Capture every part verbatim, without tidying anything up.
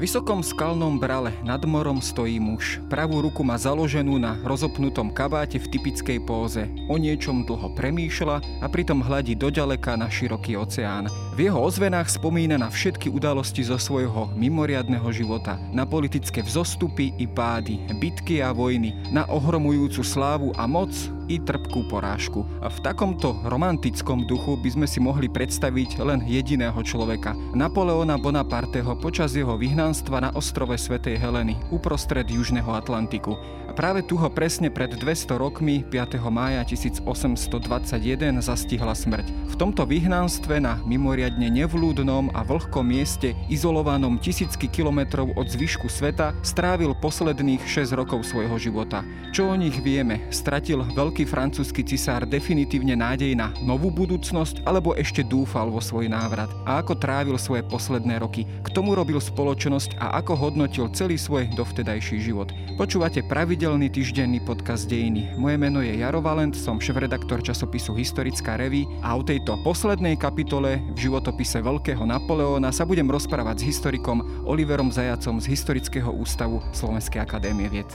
vysokom skalnom brale nad morom stojí muž. Pravú ruku má založenú na rozopnutom kabáte v typickej póze. O niečom dlho premýšľa a pritom hladí doďaleka na široký oceán. V jeho ozvenách spomína na všetky udalosti zo svojho mimoriadneho života. Na politické vzostupy i pády, bitky a vojny, na ohromujúcu slávu a moc i trpkú porážku. A v takomto romantickom duchu by sme si mohli predstaviť len jediného človeka. Napoleona Bonaparteho počas jeho vyhnanstva na ostrove Svätej Heleny, uprostred Južného Atlantiku. A práve tu ho presne pred dvesto rokmi, piateho mája tisícosemstodvadsaťjeden, zastihla smrť. V tomto vyhnanstve na mimoriadne nevľúdnom a vlhkom mieste, izolovanom tisícky kilometrov od zvyšku sveta, strávil posledných šesť rokov svojho života. Čo o nich vieme? Stratil veľký francúzsky cisár definitívne nádej na novú budúcnosť, alebo ešte dúfal vo svoj návrat? A ako trávil svoje posledné roky? K tomu robil spoločnosť a ako hodnotil celý svoj dovtedajší život? Počúvate pravidelný týždenný podcast Dejiny. Moje meno je Jaro Valent, som šéfredaktor časopisu Historická revue a o tejto poslednej kapitole v životopise veľkého Napoleóna sa budem rozprávať s historikom Oliverom Zajacom z Historického ústavu Slovenskej akadémie vied.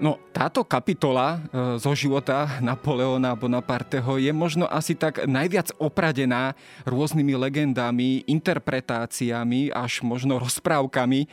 No, táto kapitola e, zo života Napoleona Bonaparteho je možno asi tak najviac opradená rôznymi legendami, interpretáciami, až možno rozprávkami, e,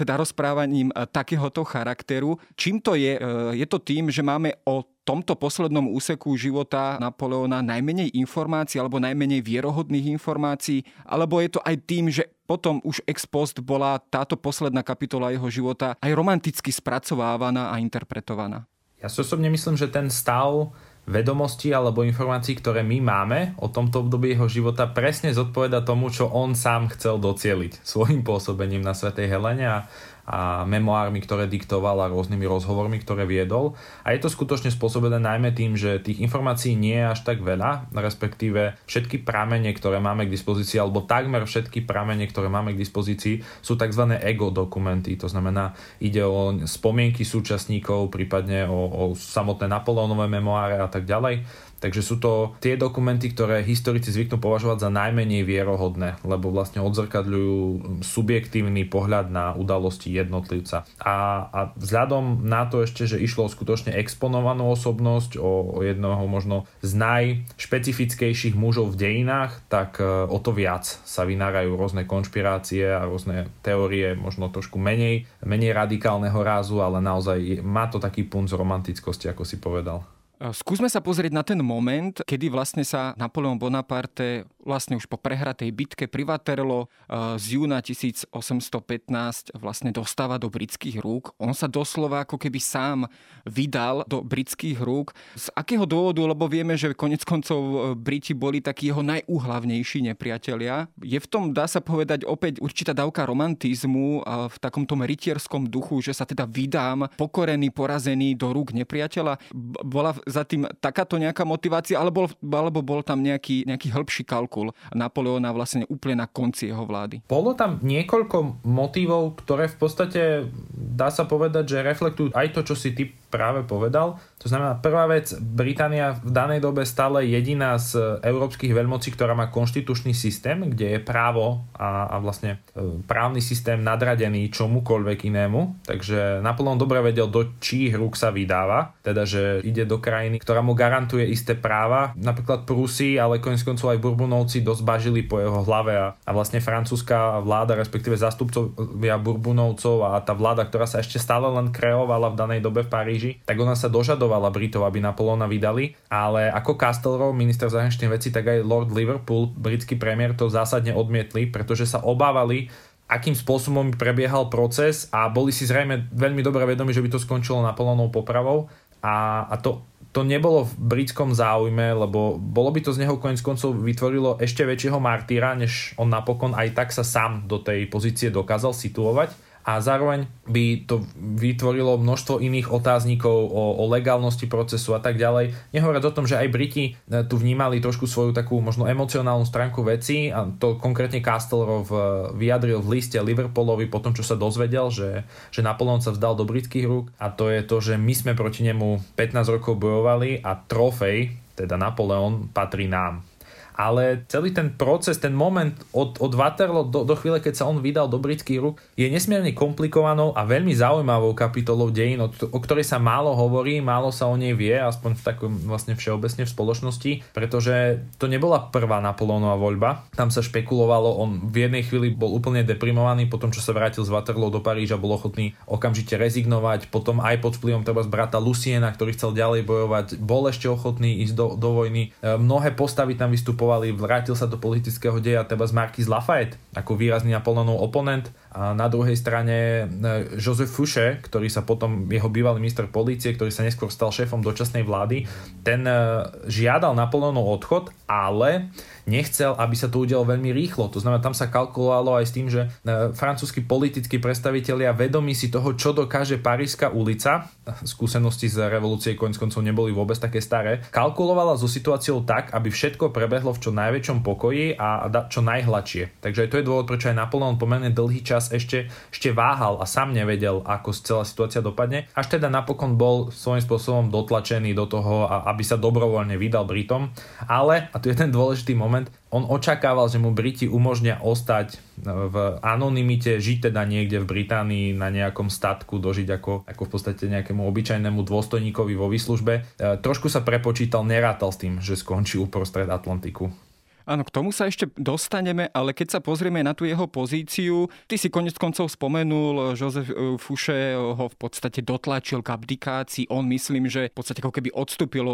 teda rozprávaním e, takéhoto charakteru. Čím to je? E, je to tým, že máme o tomto poslednom úseku života Napoleona najmenej informácií alebo najmenej vierohodných informácií, alebo je to aj tým, že potom už ex post bola táto posledná kapitola jeho života aj romanticky spracovávaná a interpretovaná? Ja si osobne myslím, že ten stav vedomostí alebo informácií, ktoré my máme o tomto období jeho života, presne zodpoveda tomu, čo on sám chcel docieliť svojim pôsobením na Svätej Helene a a memoármi, ktoré diktoval, a rôznymi rozhovormi, ktoré viedol. A je to skutočne spôsobené najmä tým, že tých informácií nie je až tak veľa, respektíve všetky pramene, ktoré máme k dispozícii, alebo takmer všetky pramene, ktoré máme k dispozícii, sú tzv. Ego dokumenty. To znamená, ide o spomienky súčasníkov, prípadne o, o samotné Napoleónové memoáre a tak ďalej. Takže sú to tie dokumenty, ktoré historici zvyknú považovať za najmenej vierohodné, lebo vlastne odzrkadľujú subjektívny pohľad na udalosti jednotlivca. A, a vzhľadom na to ešte, že išlo o skutočne exponovanú osobnosť, o, o jednoho možno z najšpecifickejších mužov v dejinách, tak o to viac sa vynárajú rôzne konšpirácie a rôzne teórie, možno trošku menej, menej radikálneho rázu, ale naozaj má to taký punc romantickosti, ako si povedal. Skúsme sa pozrieť na ten moment, kedy vlastne sa Napoleon Bonaparte vlastne už po prehratej bitke pri Waterloo z júna tisícosemstopätnásť vlastne dostáva do britských rúk. On sa doslova ako keby sám vydal do britských rúk. Z akého dôvodu, lebo vieme, že konec koncov Briti boli takí jeho najúhlavnejší nepriatelia. Je v tom, dá sa povedať, opäť určitá dávka romantizmu a v takomto rytierskom duchu, že sa teda vydám pokorený, porazený do rúk nepriateľa. Bola za tým takáto nejaká motivácia, alebo, alebo bol tam nejaký, nejaký hĺbší kalkul Napoleóna vlastne úplne na konci jeho vlády? Bolo tam niekoľko motivov, ktoré v podstate, dá sa povedať, že reflektujú aj to, čo si ty práve povedal. To znamená, prvá vec, Británia v danej dobe stále jediná z európskych veľmocí, ktorá má konštitučný systém, kde je právo a, a vlastne právny systém nadradený čomukoľvek inému. Takže Napoleon dobre vedel, do čích rúk sa vydáva, teda že ide do krajiny, ktorá mu garantuje isté práva. Napríklad Prusi, ale koniec koncov aj Bourbonovci dosť bažili po jeho hlave a, a vlastne francúzska vláda, respektíve zástupcovia Bourbonovcov a tá vláda, ktorá sa ešte stále len kreovala v danej dobe v Paríži, tak ona sa dožadovala Britov, aby Napoleona vydali, ale ako Castlereagh, minister zahraničných vecí, tak aj Lord Liverpool, britský premiér, to zásadne odmietli, pretože sa obávali, akým spôsobom prebiehal proces, a boli si zrejme veľmi dobre vedomi, že by to skončilo Napoleónovou popravou. A, a to, to nebolo v britskom záujme, lebo bolo by to z neho koniec koncov vytvorilo ešte väčšieho martýra, než on napokon aj tak sa sám do tej pozície dokázal situovať. a zároveň by to vytvorilo množstvo iných otáznikov o, o legálnosti procesu a tak ďalej. Nehovoriac o tom, že aj Briti tu vnímali trošku svoju takú možno emocionálnu stránku veci a to konkrétne Castlereagh vyjadril v liste Liverpoolovi po tom, čo sa dozvedel, že, že Napoleon sa vzdal do britských rúk, a to je to, že my sme proti nemu pätnásť rokov bojovali a trofej, teda Napoleon, patrí nám. Ale celý ten proces, ten moment od, od Waterloo do, do chvíle, keď sa on vydal do britských rúk, je nesmierne komplikovanou a veľmi zaujímavou kapitolou dejín, o, o ktorej sa málo hovorí, málo sa o nej vie, aspoň v takom vlastne všeobecne v spoločnosti, pretože to nebola prvá Napoleónova voľba. Tam sa špekulovalo, on v jednej chvíli bol úplne deprimovaný, potom čo sa vrátil z Waterloo do Paríža, bol ochotný okamžite rezignovať, potom aj pod vplyvom treba z brata Luciena, ktorý chcel ďalej bojovať, bol ešte ochotný ísť do, do vojny. Mnohé postavy tam vystupovali, vrátil sa do politického deja teda z Markíz Lafayette ako výrazný Napoleónov oponent, a na druhej strane Jozef Fouché, ktorý sa potom, jeho bývalý minister polície, ktorý sa neskôr stal šéfom dočasnej vlády, ten žiadal Napoleónov odchod, ale nechcel, aby sa to udialo veľmi rýchlo. To znamená, tam sa kalkulovalo aj s tým, že francúzski politickí predstavitelia vedomí si toho, čo dokáže Parížska ulica, skúsenosti z revolúcie koniec koncov neboli vôbec také staré, kalkulovala so situáciou tak, aby všetko prebehlo v čo najväčšom pokoji a čo najhladšie. Takže to je dôvod, prečo aj Napoleon pomerne dlhý čas ešte, ešte váhal a sám nevedel, ako celá situácia dopadne, až teda napokon bol svojím spôsobom dotlačený do toho, aby sa dobrovoľne vydal Britom. Ale, a tu je ten dôležitý moment, on očakával, že mu Briti umožnia ostať v anonymite, žiť teda niekde v Británii na nejakom statku, dožiť ako, ako v podstate nejakému obyčajnému dôstojníkovi vo výslužbe. E, trošku sa prepočítal, nerátal s tým, že skončí uprostred Atlantiku. Áno, k tomu sa ešte dostaneme, ale keď sa pozrieme na tú jeho pozíciu, ty si konec koncov spomenul, Jozef Fouché ho v podstate dotlačil k abdikácii, on myslím, že v podstate ako keby odstúpil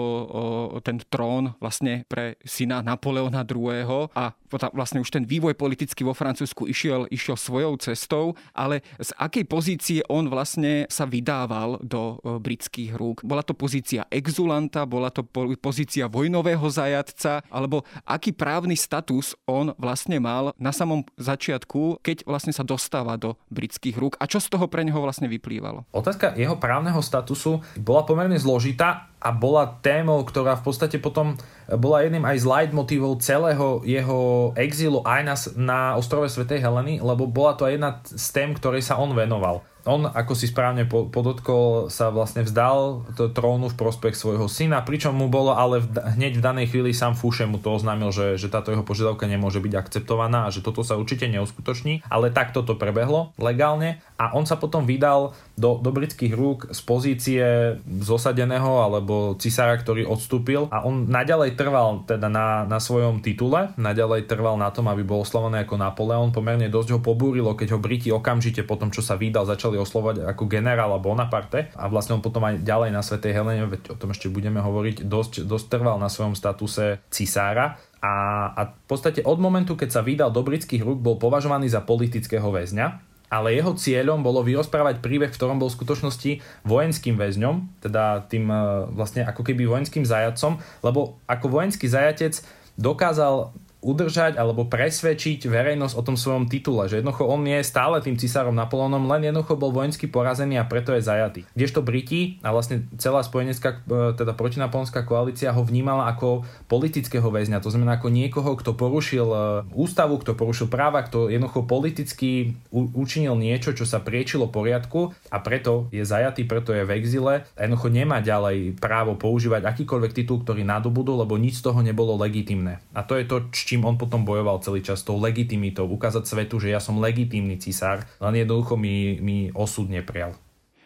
ten trón vlastne pre syna Napoleona druhého. A vlastne už ten vývoj politicky vo Francúzsku išiel, išiel svojou cestou, ale z akej pozície on vlastne sa vydával do britských rúk? Bola to pozícia exulanta, bola to pozícia vojnového zajatca, alebo aký práv status on vlastne mal na samom začiatku, keď vlastne sa dostáva do britských rúk a čo z toho pre neho vlastne vyplývalo? Otázka jeho právneho statusu bola pomerne zložitá a bola témou, ktorá v podstate potom bola jedným aj z leitmotívov celého jeho exílu aj na, na ostrove Svätej Heleny, lebo bola to aj jedna z tém, ktorej sa on venoval. On, ako si správne podotkol, sa vlastne vzdal trónu v prospech svojho syna, pričom mu bolo ale v, hneď v danej chvíli sám Fouché mu to oznámil, že, že táto jeho požiadavka nemôže byť akceptovaná a že toto sa určite neuskutoční, ale takto to prebehlo legálne a on sa potom vydal do, do britských rúk z pozície zosadeného alebo cisára, ktorý odstúpil, a on naďalej trval teda na, na svojom titule, naďalej trval na tom, aby bol oslovený ako Napoleon. Pomerne dosť ho pobúrilo, keď ho Briti okamžite potom, čo sa vydal, začali oslovať ako generála Bonaparte, a vlastne on potom aj ďalej na Svätej Helene, veď o tom ešte budeme hovoriť, dosť, dosť trval na svojom statuse cisára. A, a v podstate od momentu, keď sa vydal do britských rúk, bol považovaný za politického väzňa, ale jeho cieľom bolo vyrozprávať príbeh, v ktorom bol v skutočnosti vojenským väzňom, teda tým vlastne ako keby vojenským zajatcom, lebo ako vojenský zajatec dokázal udržať alebo presvedčiť verejnosť o tom svojom titule, že jednoducho on je stále tým cisárom Napoleónom, len jednoducho bol vojensky porazený a preto je zajatý. Kdežto Briti a vlastne celá spojenecká, teda protinapoleonská koalícia ho vnímala ako politického väzňa, to znamená ako niekoho, kto porušil ústavu, kto porušil práva, kto jednoducho politicky učinil niečo, čo sa priečilo poriadku, a preto je zajatý, preto je v exile a jednoducho nemá ďalej právo používať akýkoľvek titul, ktorý nadobudol, lebo nič z toho nebolo legitímne. A to je to, čím on potom bojoval celý čas, tou legitimitou, ukázať svetu, že ja som legitímny cisár, len jednoducho mi, mi osud neprijal.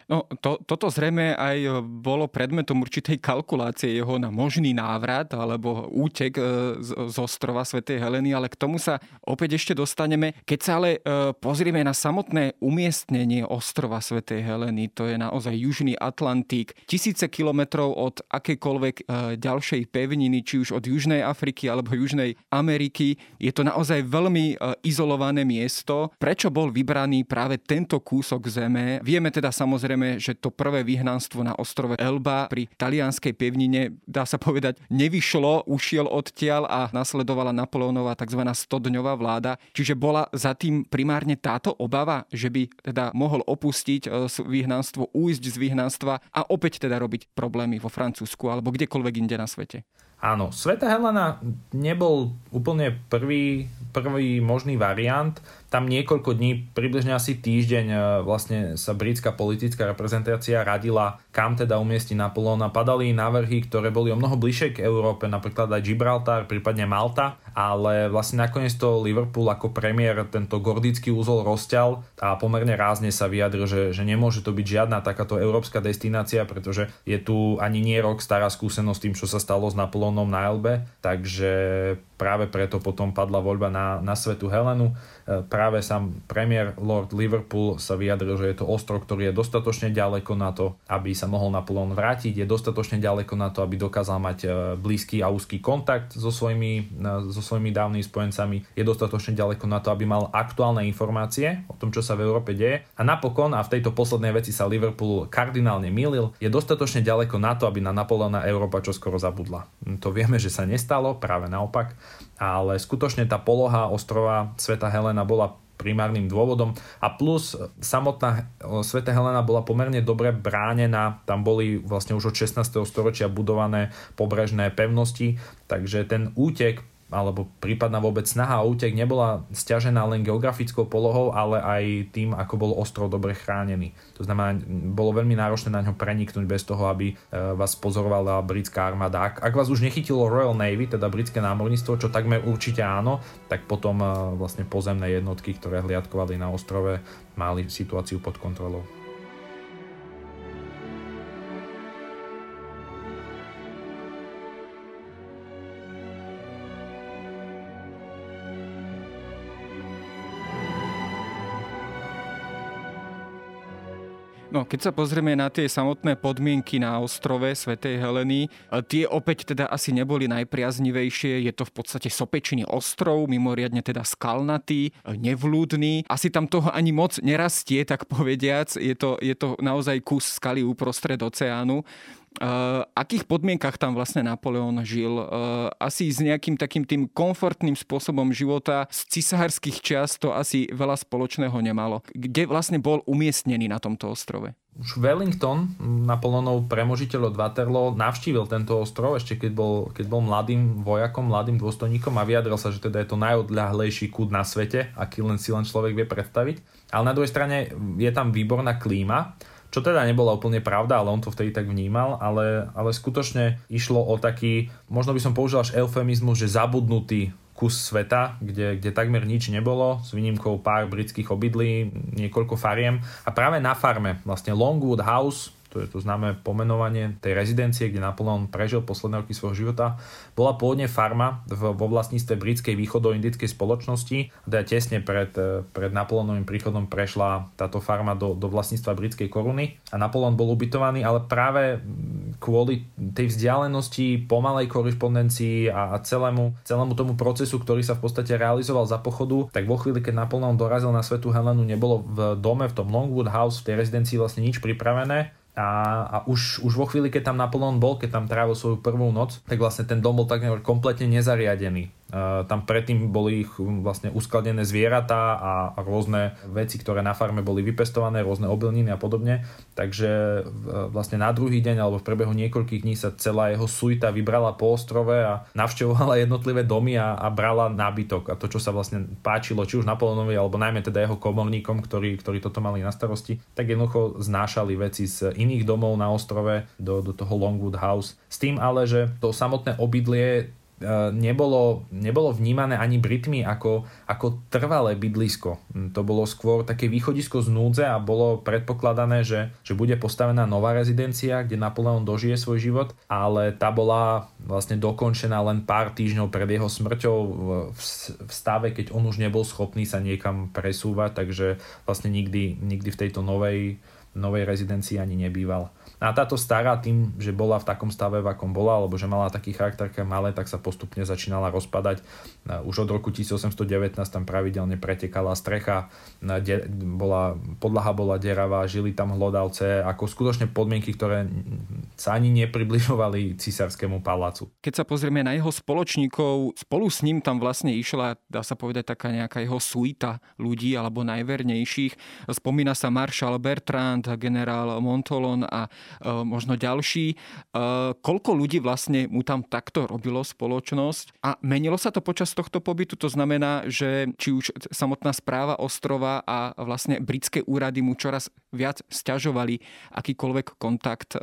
No, to, toto zrejme aj bolo predmetom určitej kalkulácie jeho na možný návrat alebo útek z, z ostrova Svätej Heleny, ale k tomu sa opäť ešte dostaneme. Keď sa ale pozrieme na samotné umiestnenie ostrova Svätej Heleny, to je naozaj južný Atlantík, tisíce kilometrov od akékoľvek ďalšej pevniny, či už od Južnej Afriky alebo Južnej Ameriky, je to naozaj veľmi izolované miesto. Prečo bol vybraný práve tento kúsok zeme? Vieme teda samozrejme samozrejme, že to prvé vyhnanstvo na ostrove Elba pri talianskej pevnine, dá sa povedať, nevyšlo, ušiel odtiaľ a nasledovala Napoleónova tzv. stodňová vláda. Čiže bola za tým primárne táto obava, že by teda mohol opustiť vyhnanstvo, újsť z vyhnanstva a opäť teda robiť problémy vo Francúzsku alebo kdekoľvek inde na svete. Áno, Svätá Helena nebol úplne prvý, prvý možný variant. Tam niekoľko dní, približne asi týždeň, vlastne sa britská politická reprezentácia radila, kam teda umiestniť Napoleóna. Padali návrhy, ktoré boli o mnoho bližšie k Európe, napríklad aj Gibraltar, prípadne Malta, ale vlastne nakoniec to Liverpool ako premiér tento gordický úzol rozťal a pomerne rázne sa vyjadril, že, že nemôže to byť žiadna takáto európska destinácia, pretože je tu ani nie rok stará skúsenosť tým, čo sa stalo s Napoleónom na Elbe, takže práve preto potom padla voľba na, na Svätú Helenu. Práve sám premiér Lord Liverpool sa vyjadril, že je to ostrov, ktorý je dostatočne ďaleko na to, aby sa mohol Napoleon vrátiť, je dostatočne ďaleko na to, aby dokázal mať blízky a úzky kontakt so svojimi, so svojimi dávnymi spojencami, je dostatočne ďaleko na to, aby mal aktuálne informácie o tom, čo sa v Európe deje. A napokon, a v tejto poslednej veci sa Liverpool kardinálne mýlil, je dostatočne ďaleko na to, aby na Napoleona Európa čoskoro zabudla. To vieme, že sa nestalo, práve naopak, ale skutočne tá poloha ostrova Svätá Helena bola primárnym dôvodom a plus samotná Svätá Helena bola pomerne dobre bránená, tam boli vlastne už od šestnásteho storočia budované pobrežné pevnosti, takže ten útek alebo prípadná vôbec snaha o útek nebola sťažená len geografickou polohou, ale aj tým, ako bol ostrov dobre chránený. To znamená, bolo veľmi náročné na ňo preniknúť bez toho, aby vás pozorovala britská armáda. Ak, ak vás už nechytilo Royal Navy, teda britské námorníctvo, čo takmer určite áno, tak potom vlastne pozemné jednotky, ktoré hliadkovali na ostrove, mali situáciu pod kontrolou. No, keď sa pozrieme na tie samotné podmienky na ostrove Svätej Heleny, tie opäť teda asi neboli najpriaznivejšie. Je to v podstate sopečný ostrov, mimoriadne teda skalnatý, nevľúdny. Asi tam toho ani moc nerastie, tak povediac. Je to, je to naozaj kus skaly uprostred oceánu. Uh, akých podmienkach tam vlastne Napoleon žil? Uh, asi s nejakým takým tým komfortným spôsobom života z cisárskych čias to asi veľa spoločného nemalo. Kde vlastne bol umiestnený na tomto ostrove? Už Wellington, Napoleonov premožiteľ od Waterloo, navštívil tento ostrov ešte keď bol, keď bol mladým vojakom, mladým dôstojníkom a vyjadril sa, že teda je to najodľahlejší kút na svete, aký len si len človek vie predstaviť. Ale na druhej strane je tam výborná klíma, čo teda nebola úplne pravda, ale on to vtedy tak vnímal, ale, ale skutočne išlo o taký, možno by som použil až eufemizmus, že zabudnutý kus sveta, kde, kde takmer nič nebolo, s výnimkou pár britských obydlí, niekoľko fariem a práve na farme, vlastne Longwood House, to je to známe pomenovanie tej rezidencie, kde Napoleon prežil posledné roky svojho života, bola pôvodne farma vo vlastníctve britskej východoindickej spoločnosti, kde tesne pred, pred Napoleonovým príchodom prešla táto farma do, do vlastníctva britskej koruny a Napoleon bol ubytovaný, ale práve kvôli tej vzdialenosti, pomalej korešpondencii a, a celému, celému tomu procesu, ktorý sa v podstate realizoval za pochodu, tak vo chvíli, keď Napoleon dorazil na Svätú Helenu, nebolo v dome, v tom Longwood House, v tej rezidencii vlastne nič pripravené. A, a už, už vo chvíli, keď tam Napoleon bol, keď tam trávil svoju prvú noc, tak vlastne ten dom bol takmer kompletne nezariadený. E, tam predtým boli vlastne uskladené zvieratá a rôzne veci, ktoré na farme boli vypestované, rôzne obilniny a podobne. Takže e, vlastne na druhý deň alebo v priebehu niekoľkých dní sa celá jeho suita vybrala po ostrove a navštevovala jednotlivé domy a, a brala nábytok. A to, čo sa vlastne páčilo, či už Napoleonovi alebo najmä teda jeho komorníkom, ktorí, ktorí toto mali na starosti, tak jednoducho znášali veci z in- iných domov na ostrove do, do toho Longwood House. S tým ale, že to samotné obydlie nebolo, nebolo vnímané ani Britmi ako, ako trvalé bydlisko. To bolo skôr také východisko z núdze a bolo predpokladané, že, že bude postavená nová rezidencia, kde Napoleon dožije svoj život, ale tá bola vlastne dokončená len pár týždňov pred jeho smrťou v, v stave, keď on už nebol schopný sa niekam presúvať, takže vlastne nikdy, nikdy v tejto novej novej rezidencii ani nebýval. A táto stará tým, že bola v takom stave, v akom bola, alebo že mala taký charakter, aké malé, tak sa postupne začínala rozpadať. Už od roku tisícosemstodevätnásť tam pravidelne pretekala strecha, de- bola, podlaha bola deravá, žili tam hlodavce, ako skutočne podmienky, ktoré sa ani nepribližovali císarskému palácu. Keď sa pozrieme na jeho spoločníkov, spolu s ním tam vlastne išla, dá sa povedať, taká nejaká jeho suita ľudí, alebo najvernejších. Spomína sa maršal Bertrand, generál Montholon a možno ďalší. Koľko ľudí vlastne mu tam takto robilo spoločnosť? A menilo sa to počas tohto pobytu? To znamená, že či už samotná správa ostrova a vlastne britské úrady mu čoraz viac sťažovali akýkoľvek kontakt,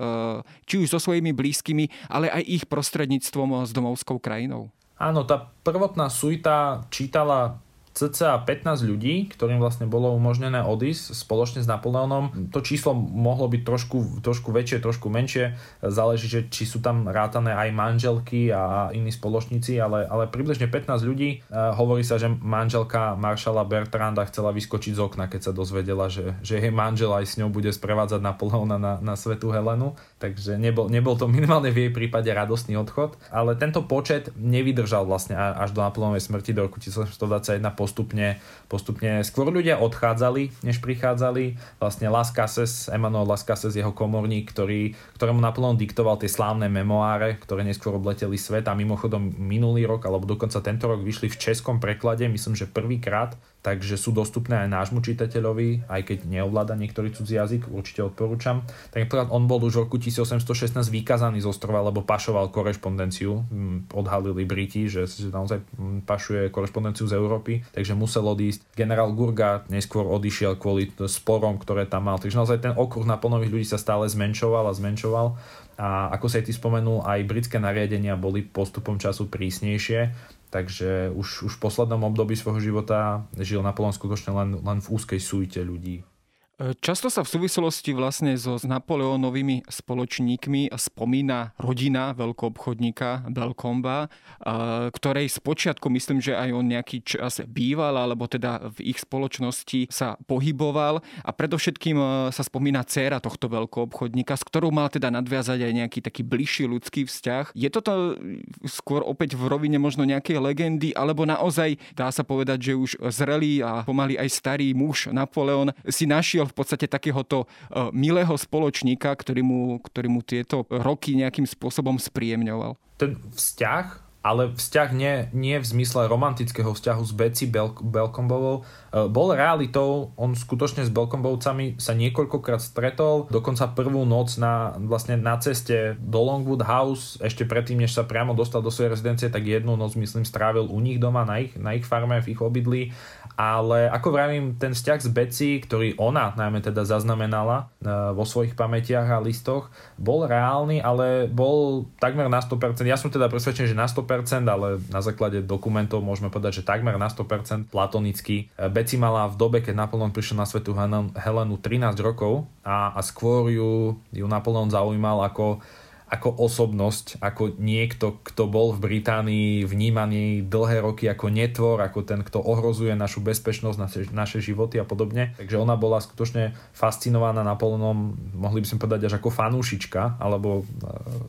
či už so svojimi blízkymi, ale aj ich prostredníctvom s domovskou krajinou. Áno, tá prvotná suita čítala cca pätnásť ľudí, ktorým vlastne bolo umožnené odísť spoločne s Napoleónom. To číslo mohlo byť trošku, trošku väčšie, trošku menšie. Záleží, že či sú tam rátané aj manželky a iní spoločníci, ale, ale približne pätnásť ľudí. E, hovorí sa, že manželka maršala Bertranda chcela vyskočiť z okna, keď sa dozvedela, že, že jej manžel aj s ňou bude sprevádzať Napoleóna na, na Svätú Helenu. Takže nebol, nebol to minimálne v jej prípade radostný odchod. Ale tento počet nevydržal vlastne až do Napoleónovej smrti do roku tisícsedemstodvadsaťjeden. Postupne, postupne skôr ľudia odchádzali, než prichádzali. Vlastne Las Casas, Emanuel Las Casas, jeho komorník, ktorý, ktorému Napoleon diktoval tie slávne memoáre, ktoré neskôr obleteli svet, a mimochodom minulý rok, alebo dokonca tento rok vyšli v českom preklade, myslím, že prvýkrát, takže sú dostupné aj nášmu čitateľovi, aj keď neovláda niektorý cudzí jazyk, určite odporúčam. Tak napríklad on bol už v roku tisícosemstošestnásť vykázaný z ostrova, lebo pašoval korešpondenciu. Odhalili Briti, že, že naozaj pašuje korešpondenciu z Európy, takže musel odísť. Generál Gurga neskôr odišiel kvôli sporom, ktoré tam mal. Takže naozaj ten okruh Napoleonových ľudí sa stále zmenšoval a zmenšoval. A ako sa aj ty spomenul, aj britské nariadenia boli postupom času prísnejšie, takže už, už v poslednom období svojho života žil Napoleon skutočne len, len v úzkej súite ľudí. Často sa v súvislosti vlastne so Napoleónovými spoločníkmi spomína rodina veľkoobchodníka Belkomba, ktorej spočiatku myslím, že aj on nejaký čas býval, alebo teda v ich spoločnosti sa pohyboval, a predovšetkým sa spomína dcéra tohto veľkoobchodníka, s ktorou mal teda nadviazať aj nejaký taký bližší ľudský vzťah. Je toto skôr opäť v rovine možno nejakej legendy, alebo naozaj dá sa povedať, že už zrelý a pomaly aj starý muž Napoleon si našiel v podstate takéhoto milého spoločníka, ktorý mu, ktorý mu tieto roky nejakým spôsobom spríjemňoval. Ten vzťah, ale vzťah nie, nie v zmysle romantického vzťahu s Betsy Belkombovou, bol realitou. On skutočne s Belkombovcami sa niekoľkokrát stretol, dokonca prvú noc na, vlastne na ceste do Longwood House, ešte predtým, než sa priamo dostal do svojej rezidencie, tak jednu noc, myslím, strávil u nich doma, na ich, na ich farme, v ich obydlí. Ale ako vravím, ten vzťah s Betsy, ktorý ona najmä teda zaznamenala vo svojich pamätiach a listoch, bol reálny, ale bol takmer na sto percent. Ja som teda presvedčený, že na sto percent, ale na základe dokumentov môžeme povedať, že takmer na sto percent platonický. Betsy mala v dobe, keď Napoleon prišiel na Svätú Helenu trinásť rokov, a, a skôr ju, ju Napoleon zaujímal ako ako osobnosť, ako niekto, kto bol v Británii vnímaný dlhé roky ako netvor, ako ten, kto ohrozuje našu bezpečnosť, naše, naše životy a podobne. Takže ona bola skutočne fascinovaná Napoleonom, mohli by sme povedať až ako fanúšička, alebo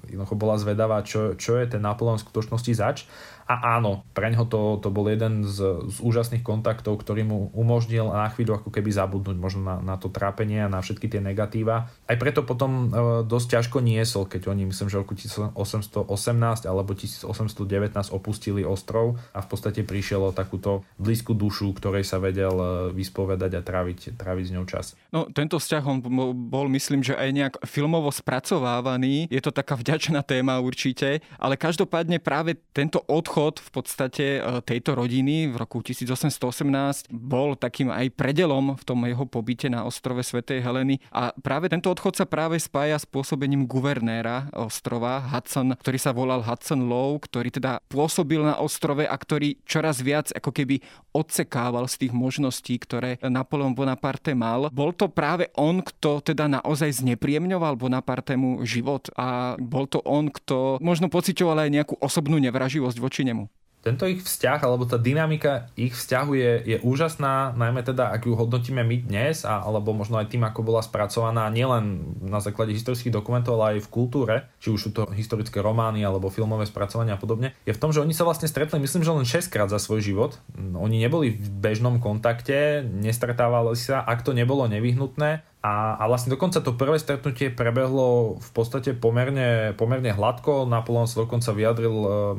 jednoducho bola zvedavá, čo, čo je ten Napoleon v skutočnosti zač. A áno, preňho to, to bol jeden z, z úžasných kontaktov, ktorý mu umožnil na chvíľu ako keby zabudnúť možno na, na to trápenie a na všetky tie negatíva. Aj preto potom e, dosť ťažko niesol, keď oni, myslím, že v roku tisícosemstoosemnásť alebo tisícosemstodevätnásť opustili ostrov, a v podstate prišiel o takúto blízku dušu, ktorej sa vedel vyspovedať a tráviť, tráviť s ňou čas. No, tento vzťah on bol, myslím, že aj nejak filmovo spracovávaný. Je to taká vďačná téma určite, ale každopádne práve tento odchod Odchod v podstate tejto rodiny v roku tisícosemstoosemnásť bol takým aj predelom v tom jeho pobyte na ostrove Svätej Heleny, a práve tento odchod sa práve spája s pôsobením guvernéra ostrova Hudson, ktorý sa volal Hudson Lowe, ktorý teda pôsobil na ostrove a ktorý čoraz viac ako keby odsekával z tých možností, ktoré Napoleon Bonaparte mal. Bol to práve on, kto teda naozaj znepríjemňoval Bonapartemu život, a bol to on, kto možno pociťoval aj nejakú osobnú nevraživosť voči nemu. Tento ich vzťah, alebo tá dynamika ich vzťahu je, je úžasná, najmä teda, ak ju hodnotíme my dnes, a, alebo možno aj tým, ako bola spracovaná nielen na základe historických dokumentov, ale aj v kultúre, či už sú to historické romány, alebo filmové spracovania a podobne, je v tom, že oni sa vlastne stretli, myslím, že len šesťkrát za svoj život. Oni neboli v bežnom kontakte, nestretávali sa, ak to nebolo nevyhnutné. A, a vlastne dokonca to prvé stretnutie prebehlo v podstate pomerne, pomerne hladko. Napoleon sa dokonca vyjadril,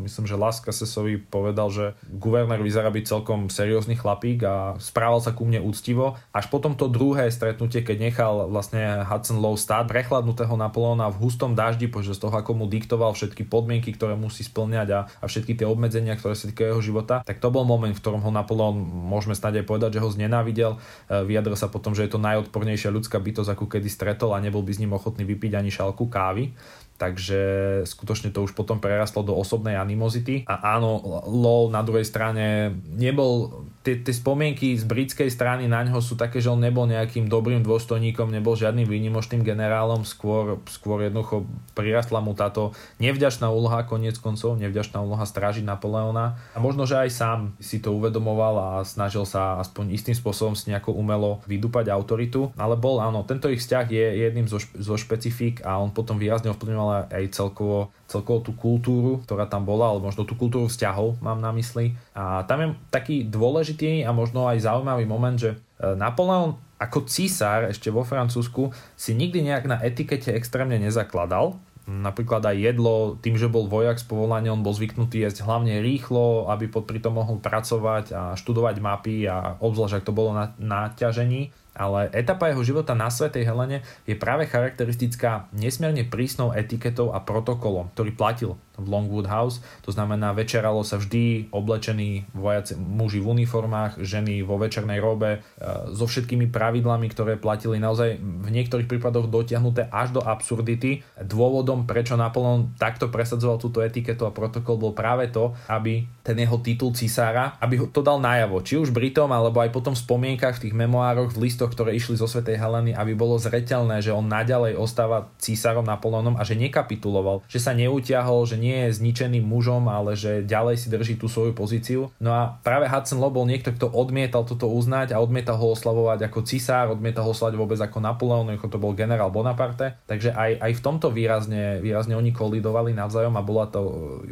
myslím, že Las Casasovi povedal, že guvernér vyzerá byť celkom seriózny chlapík a správal sa ku mne úctivo. Až potom to druhé stretnutie, keď nechal vlastne Hudson Lowe stáť prechladnutého Napoleona v hustom daždi, počas toho, ako mu diktoval všetky podmienky, ktoré musí splňať a, a všetky tie obmedzenia, ktoré sa týkajú jeho života, tak to bol moment, v ktorom ho Napoleon, môžeme snáď aj povedať, že ho znenávidel. Vyjadril sa potom, že je to najodpornejšia ľudská bytosť, ako kedy stretol, a nebol by s ním ochotný vypiť ani šálku kávy. Takže skutočne to už potom prerastlo do osobnej animozity. A áno, Lowe na druhej strane nebol, tie, tie spomienky z britskej strany na ňoho sú také, že on nebol nejakým dobrým dôstojníkom, nebol žiadnym výnimočným generálom, skôr, skôr jednoducho prirastla mu táto nevďačná úloha, koniec koncov, nevďačná úloha strážiť Napoleona. A možno, že aj sám si to uvedomoval a snažil sa aspoň istým spôsobom si nejako umelo vydúpať autoritu, ale bol, áno, tento ich vzťah je jedným zo, zo špecifík a on potom výrazne ovplyvňoval ale aj celkovo, celkovo tú kultúru, ktorá tam bola, alebo možno tú kultúru vzťahov mám na mysli. A tam je taký dôležitý a možno aj zaujímavý moment, že Napoleon ako císar ešte vo Francúzsku si nikdy nejak na etikete extrémne nezakladal. Napríklad aj jedlo, tým, že bol vojak z povolania, on bol zvyknutý jesť hlavne rýchlo, aby pritom mohol pracovať a študovať mapy, a obzvlášť ak to bolo na, na ťažení. Ale etapa jeho života na Svätej Helene je práve charakteristická nesmierne prísnou etiketou a protokolom, ktorý platil v Longwood House. To znamená, večeralo sa vždy oblečení vojaci, muži v uniformách, ženy vo večernej robe, so všetkými pravidlami, ktoré platili, naozaj v niektorých prípadoch dotiahnuté až do absurdity. Dôvodom, prečo Napoleon takto presadzoval túto etiketu a protokol, bol práve to, aby ten jeho titul cisára, aby to dal najavo, či už Britom, alebo aj potom v spomienkach, v tých memoároch, v listoch, ktoré išli zo Svätej Heleny, aby bolo zreteľné, že on naďalej ostáva císarom Napoleonom a že nekapituloval, že sa neutiahol, že nie je zničeným mužom, ale že ďalej si drží tú svoju pozíciu. No a práve Hudson Lowe bol niekto, kto odmietal toto uznať a odmietal ho oslavovať ako císar, odmietal ho oslavovať vôbec ako Napoleon, ako to bol generál Bonaparte. Takže aj, aj v tomto výrazne, výrazne oni kolidovali navzájom a bola to,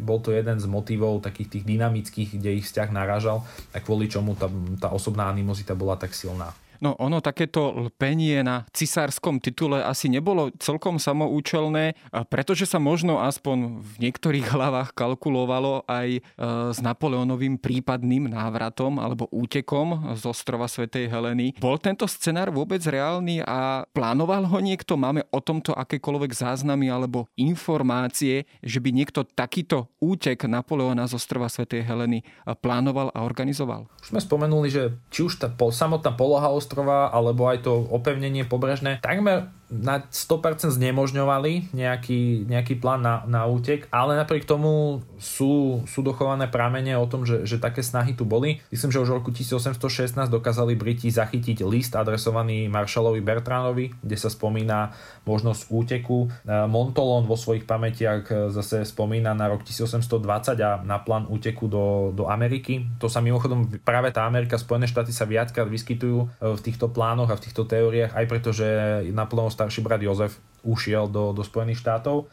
bol to jeden z motivov takých tých dynamických, kde ich vzťah narážal a kvôli čomu tá, tá osobná animozita bola tak silná. No ono, takéto lpenie na cisárskom titule asi nebolo celkom samoučelné, pretože sa možno aspoň v niektorých hlavách kalkulovalo aj e, s Napoleónovým prípadným návratom alebo útekom z ostrova Svätej Heleny. Bol tento scenár vôbec reálny a plánoval ho niekto? Máme o tomto akékoľvek záznamy alebo informácie, že by niekto takýto útek Napoleóna z ostrova Svätej Heleny plánoval a organizoval? Už sme spomenuli, že či už tá samotná poloha ostrova alebo aj to opevnenie pobrežné takmer na sto percent znemožňovali nejaký, nejaký plán na, na útek, ale napriek tomu sú, sú dochované pramene o tom, že, že také snahy tu boli. Myslím, že už v roku tisícosemstošestnásť dokázali Briti zachytiť list adresovaný maršalovi Bertrandovi, kde sa spomína možnosť úteku. Montholon vo svojich pamätiach zase spomína na rok tisícosemstodvadsať a na plán úteku do, do Ameriky. To sa mimochodom práve tá Amerika, Spojené štáty sa viackrát vyskytujú v týchto plánoch a v týchto teóriách, aj preto, že Napoleon starší brat Jozef ušiel do, do Spojených štátov.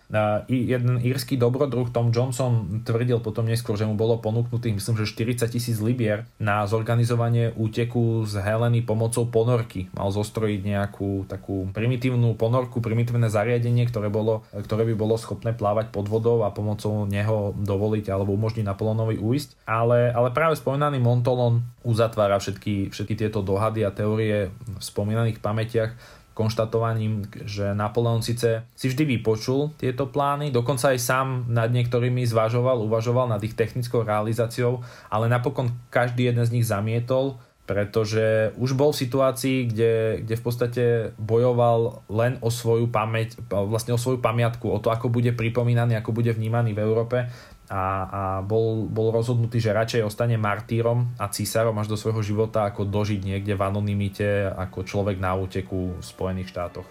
I jeden írsky dobrodruh Tom Johnson tvrdil potom neskôr, že mu bolo ponúknutých, myslím, že štyridsať tisíc libier na zorganizovanie úteku z Heleny pomocou ponorky. Mal zostrojiť nejakú takú primitívnu ponorku, primitívne zariadenie, ktoré, bolo, ktoré by bolo schopné plávať pod vodou a pomocou neho dovoliť alebo umožniť Napoleonovi újsť. Ale, ale práve spomínaný Montholon uzatvára všetky, všetky tieto dohady a teórie v spomínaných pamätiach konštatovaním, že Napoleon síce si vždy vypočul tieto plány, dokonca aj sám nad niektorými zvažoval, uvažoval nad ich technickou realizáciou, ale napokon každý jeden z nich zamietol, pretože už bol v situácii, kde, kde v podstate bojoval len o svoju pamäť, vlastne o svoju pamiatku, o to, ako bude pripomínaný, ako bude vnímaný v Európe. a, a bol, bol rozhodnutý, že radšej ostane martýrom a císarom až do svojho života, ako dožiť niekde v anonymite ako človek na úteku v Spojených štátoch.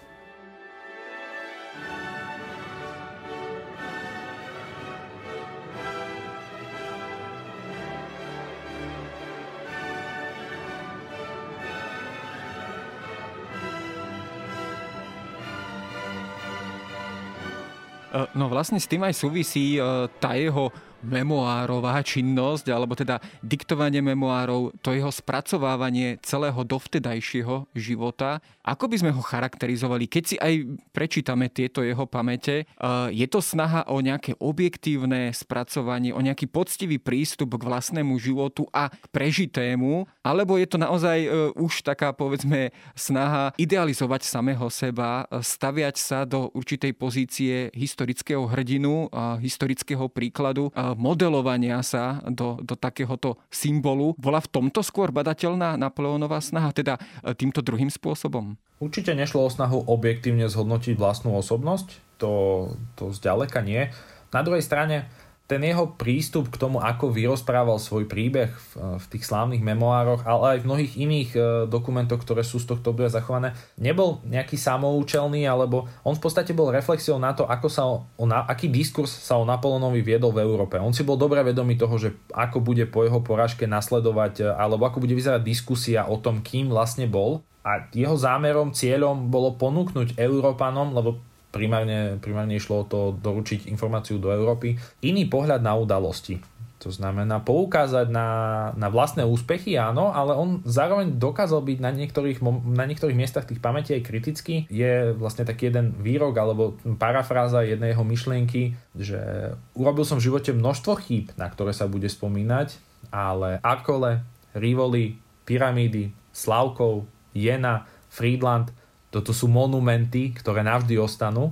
No vlastne s tým aj súvisí tá jeho memoárová činnosť, alebo teda diktovanie memoárov, to jeho spracovávanie celého dovtedajšieho života. Ako by sme ho charakterizovali, keď si aj prečítame tieto jeho pamäte? Je to snaha o nejaké objektívne spracovanie, o nejaký poctivý prístup k vlastnému životu a k prežitému? Alebo je to naozaj už taká, povedzme, snaha idealizovať samého seba, staviať sa do určitej pozície historického hrdinu, historického príkladu, modelovania sa do, do takéhoto symbolu? Bola v tomto skôr badateľná Napoleónova snaha, teda týmto druhým spôsobom? Určite nešlo o snahu objektívne zhodnotiť vlastnú osobnosť, to, to zďaleka nie. Na druhej strane, ten jeho prístup k tomu, ako vyrozprával svoj príbeh v, v tých slávnych memoároch, ale aj v mnohých iných dokumentoch, ktoré sú z tohto obdobia zachované, nebol nejaký samoučelný, alebo on v podstate bol reflexiou na to, ako sa o, na, aký diskurs sa o Napoleónovi viedol v Európe. On si bol dobre vedomý toho, že ako bude po jeho porážke nasledovať, alebo ako bude vyzerať diskusia o tom, kým vlastne bol. A jeho zámerom, cieľom bolo ponúknuť Európanom, lebo Primárne, primárne išlo o to doručiť informáciu do Európy, iný pohľad na udalosti. To znamená poukázať na, na vlastné úspechy, áno, ale on zároveň dokázal byť na niektorých, na niektorých miestach tých pamäti aj kritický. Je vlastne taký jeden výrok alebo parafráza jednej jeho myšlienky, že urobil som v živote množstvo chýb, na ktoré sa bude spomínať, ale Arcole, Rivoli, Pyramídy, Slavkov, Jena, Friedland, toto sú monumenty, ktoré navždy ostanú.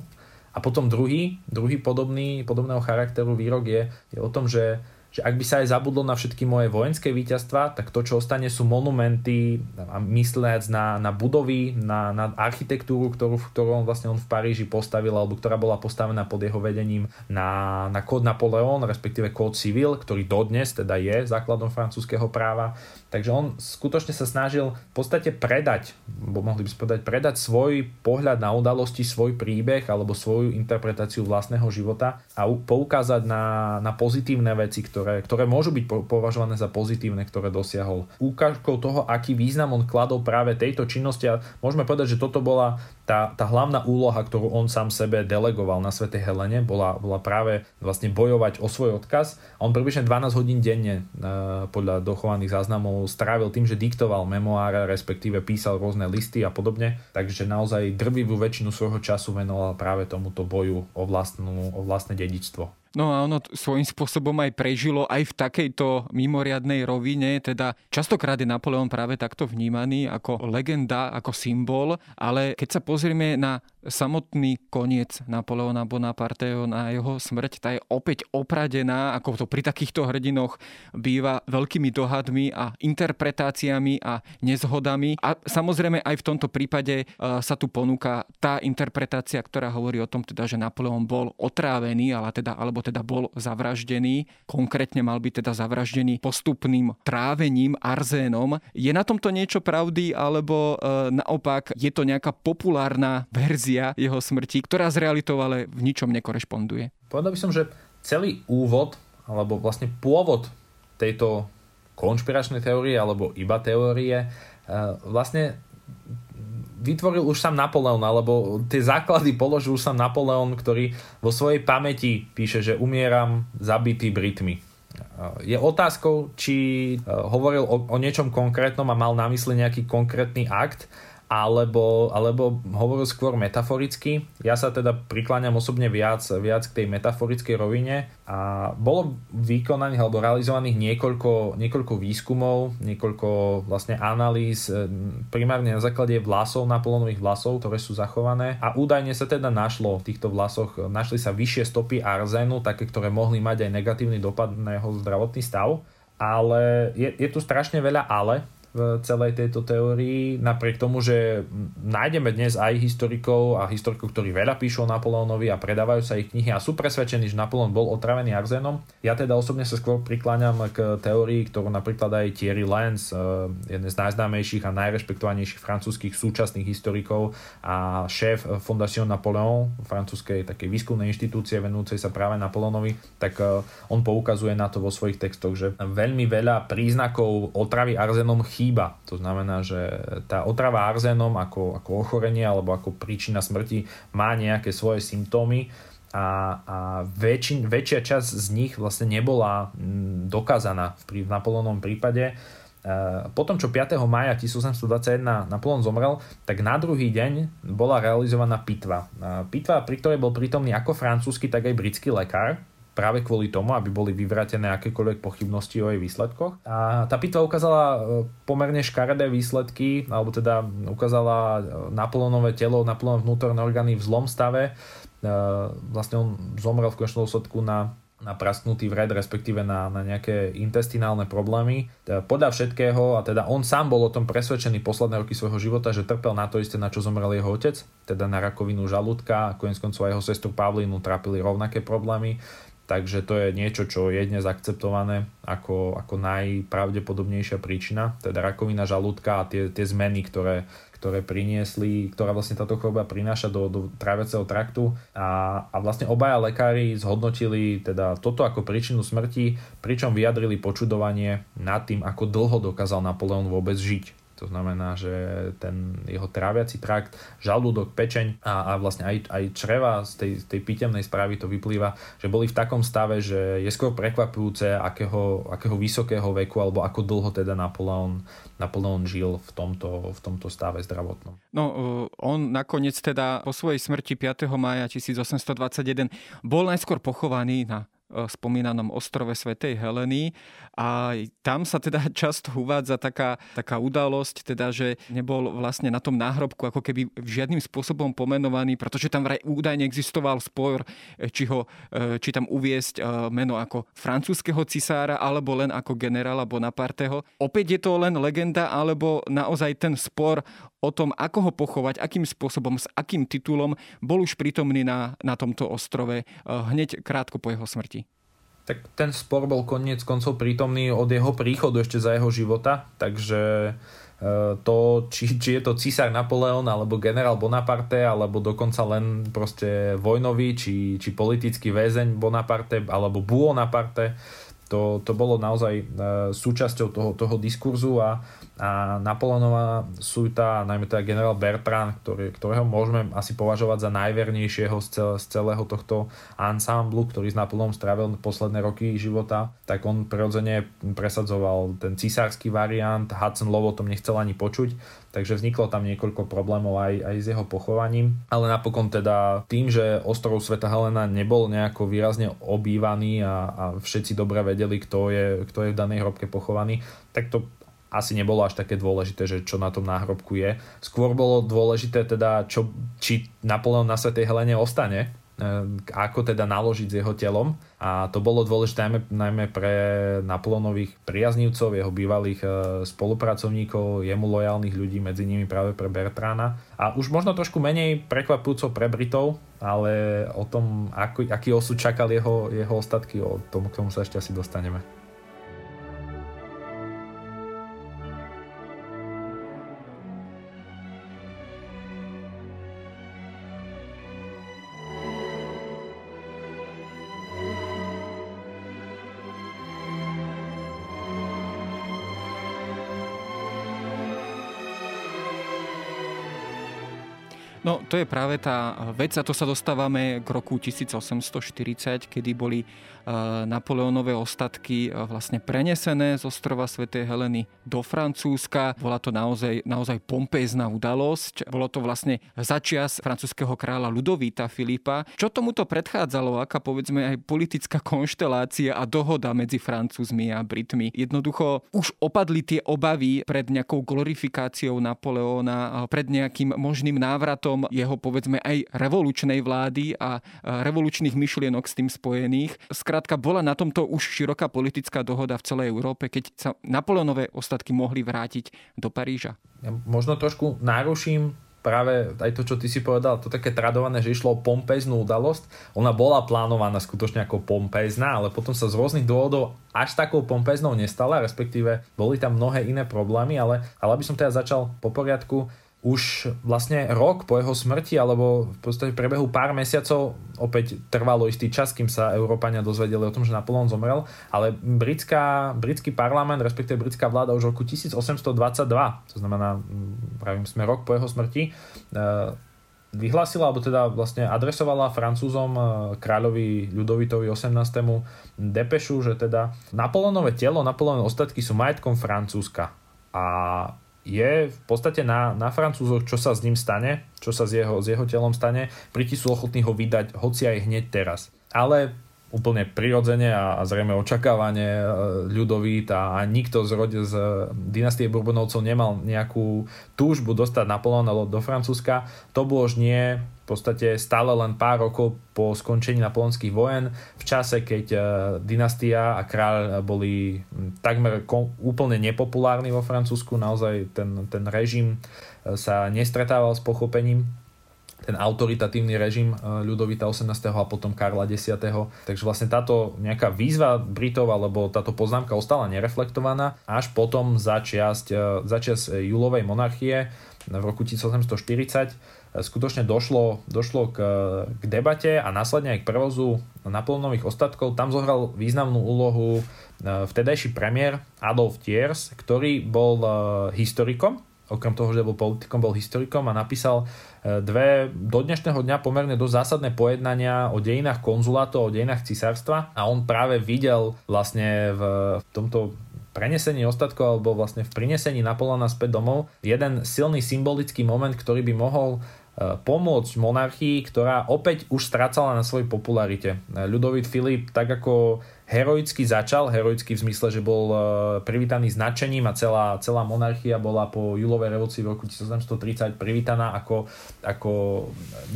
A potom druhý, druhý podobný, podobného charakteru výrok je, je o tom, že, že ak by sa aj zabudlo na všetky moje vojenské víťazstvá, tak to, čo ostane, sú monumenty, mysliac na, na budovy, na, na architektúru, ktorú, ktorú on vlastne on v Paríži postavil, alebo ktorá bola postavená pod jeho vedením, na, na Code Napoleon, respektíve Code Civil, ktorý dodnes teda je základom francúzskeho práva. Takže on skutočne sa snažil v podstate predať, bo mohli by sme povedať, predať svoj pohľad na udalosti, svoj príbeh alebo svoju interpretáciu vlastného života a poukázať na, na pozitívne veci, ktoré, ktoré môžu byť považované za pozitívne, ktoré dosiahol. Ukážkou toho, aký význam on kladol práve tejto činnosti, a môžeme povedať, že toto bola tá, tá hlavná úloha, ktorú on sám sebe delegoval na Svätej Helene, bola, bola práve vlastne bojovať o svoj odkaz. On približne dvanásť hodín denne podľa dochovaných záznamov strávil tým, že diktoval memoáre, respektíve písal rôzne listy a podobne. Takže naozaj drvivú väčšinu svojho času venoval práve tomuto boju o, vlastnú, o vlastné dedičstvo. No a ono svojím spôsobom aj prežilo aj v takejto mimoriadnej rovine, teda častokrát je Napoleon práve takto vnímaný ako legenda, ako symbol, ale keď sa pozrieme na samotný koniec Napoleona Bonaparteho, na jeho smrť, tá je opäť opradená, ako to pri takýchto hrdinoch býva, veľkými dohadmi a interpretáciami a nezhodami. A samozrejme aj v tomto prípade sa tu ponúka tá interpretácia, ktorá hovorí o tom, teda, že Napoleon bol otrávený, ale teda, alebo teda bol zavraždený. Konkrétne mal byť teda zavraždený postupným trávením arzénom. Je na tomto niečo pravdy, alebo e, naopak je to nejaká populárna verzia jeho smrti, ktorá z realitou ale v ničom nekorešponduje? Povedal by som, že celý úvod, alebo vlastne pôvod tejto konšpiračnej teórie, alebo iba teórie, e, vlastne vytvoril už sám Napoleon, alebo tie základy položil už sám Napoleon, ktorý vo svojej pamäti píše, že umieram zabitý Britmi. Je otázkou, či hovoril o, o niečom konkrétnom a mal na mysli nejaký konkrétny akt, alebo, alebo hovoril skôr metaforicky. Ja sa teda prikláňam osobne viac, viac k tej metaforickej rovine a bolo vykonaných alebo realizovaných niekoľko, niekoľko výskumov, niekoľko vlastne analýz, primárne na základe vlasov, Napoleónových vlasov, ktoré sú zachované, a údajne sa teda našlo v týchto vlasoch, našli sa vyššie stopy arzénu, také, ktoré mohli mať aj negatívny dopad na jeho zdravotný stav, ale je, je tu strašne veľa ale v celej tejto teórii, napriek tomu, že nájdeme dnes aj historikov a historikov, ktorí veľa píšu o Napoleónovi a predávajú sa ich knihy a sú presvedčení, že Napoleon bol otrávený arzénom. Ja teda osobne sa skôr prikláňam k teórii, ktorú napríklad aj Thierry Lenz, jeden z najznámejších a najrešpektovanejších francúzskych súčasných historikov a šéf Fondation Napoléon, francúzskej takej výskumnej inštitúcie venujúcej sa práve Napoleónovi, tak on poukazuje na to vo svojich textoch, že veľmi veľa príznakov otravy arzénom chýba. To znamená, že tá otrava arzénom ako, ako ochorenie alebo ako príčina smrti má nejaké svoje symptómy, a, a väčši, väčšia časť z nich vlastne nebola dokázaná v, v Napoleónovom prípade. Potom, čo piateho mája tisícosemstodvadsaťjeden Napoleon zomrel, tak na druhý deň bola realizovaná pitva. Pitva, pri ktorej bol prítomný ako francúzsky, tak aj britský lekár, práve kvôli tomu, aby boli vyvrátené akékoľvek pochybnosti o jej výsledkoch. A tá pitva ukázala pomerne škaredé výsledky, alebo teda ukázala Napoleónovo telo, Napoleónov vnútorné orgány v zlom stave. Vlastne on zomrel v konečnom dôsledku na na prasknutý vred, respektíve na, na nejaké intestinálne problémy. Podľa všetkého, a teda on sám bol o tom presvedčený posledné roky svojho života, že trpel na to isté, na čo zomrel jeho otec, teda na rakovinu žalúdka, a koniec koncov aj jeho sestru Pavlínu trápili rovnaké problémy, takže to je niečo, čo je dnes akceptované ako, ako najpravdepodobnejšia príčina, teda rakovina žalúdka a tie, tie zmeny, ktoré ktoré priniesli, ktorá vlastne táto choroba prináša do, do tráviaceho traktu a, a vlastne obaja lekári zhodnotili teda toto ako príčinu smrti, pričom vyjadrili počudovanie nad tým, ako dlho dokázal Napoleon vôbec žiť. To znamená, že ten jeho tráviaci trakt, žalúdok, pečeň a, a vlastne aj, aj čreva z tej, tej pitemnej správy to vyplýva, že boli v takom stave, že je skôr prekvapujúce, akého, akého vysokého veku alebo ako dlho teda Napoleon, Napoleon žil v tomto, v tomto stave zdravotnom. No, on nakoniec teda po svojej smrti piateho mája tisícosemstodvadsaťjeden bol najskôr pochovaný na spomínanom ostrove Svätej Heleny a tam sa teda často uvádza taká, taká udalosť, teda, že nebol vlastne na tom náhrobku ako keby žiadnym spôsobom pomenovaný, pretože tam vraj údajne existoval spor, či, ho, či tam uviesť meno ako francúzskeho cisára alebo len ako generála Bonaparteho. Opäť je to len legenda alebo naozaj ten spor o tom, ako ho pochovať, akým spôsobom, s akým titulom, bol už prítomný na, na tomto ostrove hneď krátko po jeho smrti. Tak ten spor bol koniec koncov prítomný od jeho príchodu ešte za jeho života, takže to, či, či je to císar Napoleon alebo generál Bonaparte alebo dokonca len proste vojnový či, či politický väzeň Bonaparte alebo Buonaparte, To, to bolo naozaj e, súčasťou toho, toho diskurzu a, a Napoleónova súta, najmä teda generál Bertrand, ktorý, ktorého môžeme asi považovať za najvernejšieho z, cel, z celého tohto ansámblu, ktorý s Napoleónom strávil posledné roky života, tak on prirodzene presadzoval ten císarský variant, Hudson Lowe o tom nechcel ani počuť, takže vzniklo tam niekoľko problémov aj, aj s jeho pochovaním, ale napokon teda tým, že ostrov Svätá Helena nebol nejako výrazne obývaný a, a všetci dobre vedeli, vedeli, kto je, kto je v danej hrobke pochovaný, tak to asi nebolo až také dôležité, že čo na tom náhrobku je. Skôr bolo dôležité teda, čo, či Napoleon na Svätej Helene ostane, ako teda naložiť s jeho telom. A to bolo dôležité najmä, najmä pre Napoleónových priaznivcov, jeho bývalých spolupracovníkov, jemu lojálnych ľudí, medzi nimi práve pre Bertrana. A už možno trošku menej prekvapujúco pre Britov, ale o tom, aký, aký osud čakal jeho, jeho ostatky, o tom, k tomu sa ešte asi dostaneme. No, to je práve tá vec a to sa dostávame k roku tisícosemstoštyridsať, kedy boli Napoleónove ostatky vlastne prenesené z ostrova Svätej Heleny do Francúzska. Bola to naozaj, naozaj pompézna udalosť. Bolo to vlastne začias francúzskeho kráľa Ľudovíta Filipa. Čo tomuto predchádzalo, aká povedzme aj politická konštelácia a dohoda medzi Francúzmi a Britmi. Jednoducho už opadli tie obavy pred nejakou glorifikáciou Napoleóna, pred nejakým možným návratom jeho povedzme aj revolučnej vlády a revolučných myšlienok s tým spojených. Skrátka bola na tomto už široká politická dohoda v celej Európe, keď sa Napoleónove ostatky mohli vrátiť do Paríža. Ja možno trošku naruším práve aj to, čo ty si povedal, to také tradované, že išlo o pompeznú udalosť. Ona bola plánovaná skutočne ako pompezná, ale potom sa z rôznych dôvodov až takou pompeznou nestala, respektíve boli tam mnohé iné problémy, ale, ale aby som teda začal po poriadku. Už vlastne rok po jeho smrti alebo v podstate v priebehu pár mesiacov opäť trvalo istý čas, kým sa Európania dozvedeli o tom, že Napoleon zomrel, ale britská, britský parlament, respektíve britská vláda už v roku tisícosemstodvadsaťdva, to znamená, pravím, sme rok po jeho smrti, vyhlásila, alebo teda vlastne adresovala Francúzom kráľovi Ľudovitovi osemnástemu depešu, že teda Napoleónovo telo, Napoleónove ostatky sú majetkom Francúzska a je v podstate na, na Francúzoch, čo sa s ním stane, čo sa s jeho, s jeho telom stane. Briti sú ochotní ho vydať hoci aj hneď teraz. Ale úplne prirodzene a, a zrejme očakávanie Ľudovít a, a nikto z, rod, z dynastie Bourbonovcov nemal nejakú túžbu dostať Napoleóna do Francúzska. To bolo už nie v podstate stále len pár rokov po skončení napoleonských vojen, v čase, keď dynastia a kráľ boli takmer úplne nepopulárni vo Francúzsku, naozaj ten, ten režim sa nestretával s pochopením, ten autoritatívny režim Ľudovita osemnásteho a potom Karla desiateho. Takže vlastne táto nejaká výzva Britov, alebo táto poznámka ostala nereflektovaná až potom za časť, za časť júlovej monarchie v roku tisícosemstoštyridsať skutočne došlo, došlo k, k debate a následne aj k prevozu Napoleónových ostatkov. Tam zohral významnú úlohu vtedajší premiér Adolf Thiers, ktorý bol historikom, okrem toho, že bol politikom, bol historikom a napísal dve do dnešného dňa pomerne dosť zásadné pojednania o dejinách konzulátov, o dejinách cisárstva a on práve videl vlastne v tomto prenesení ostatkov alebo vlastne v prinesení Napoleóna späť domov jeden silný symbolický moment, ktorý by mohol pomôcť monarchii, ktorá opäť už strácala na svojej popularite. Ľudovít Filip tak ako heroicky začal, heroicky v zmysle, že bol privítaný značením a celá, celá monarchia bola po júlovej revolúcii v roku tisícosemstotridsať privítaná ako, ako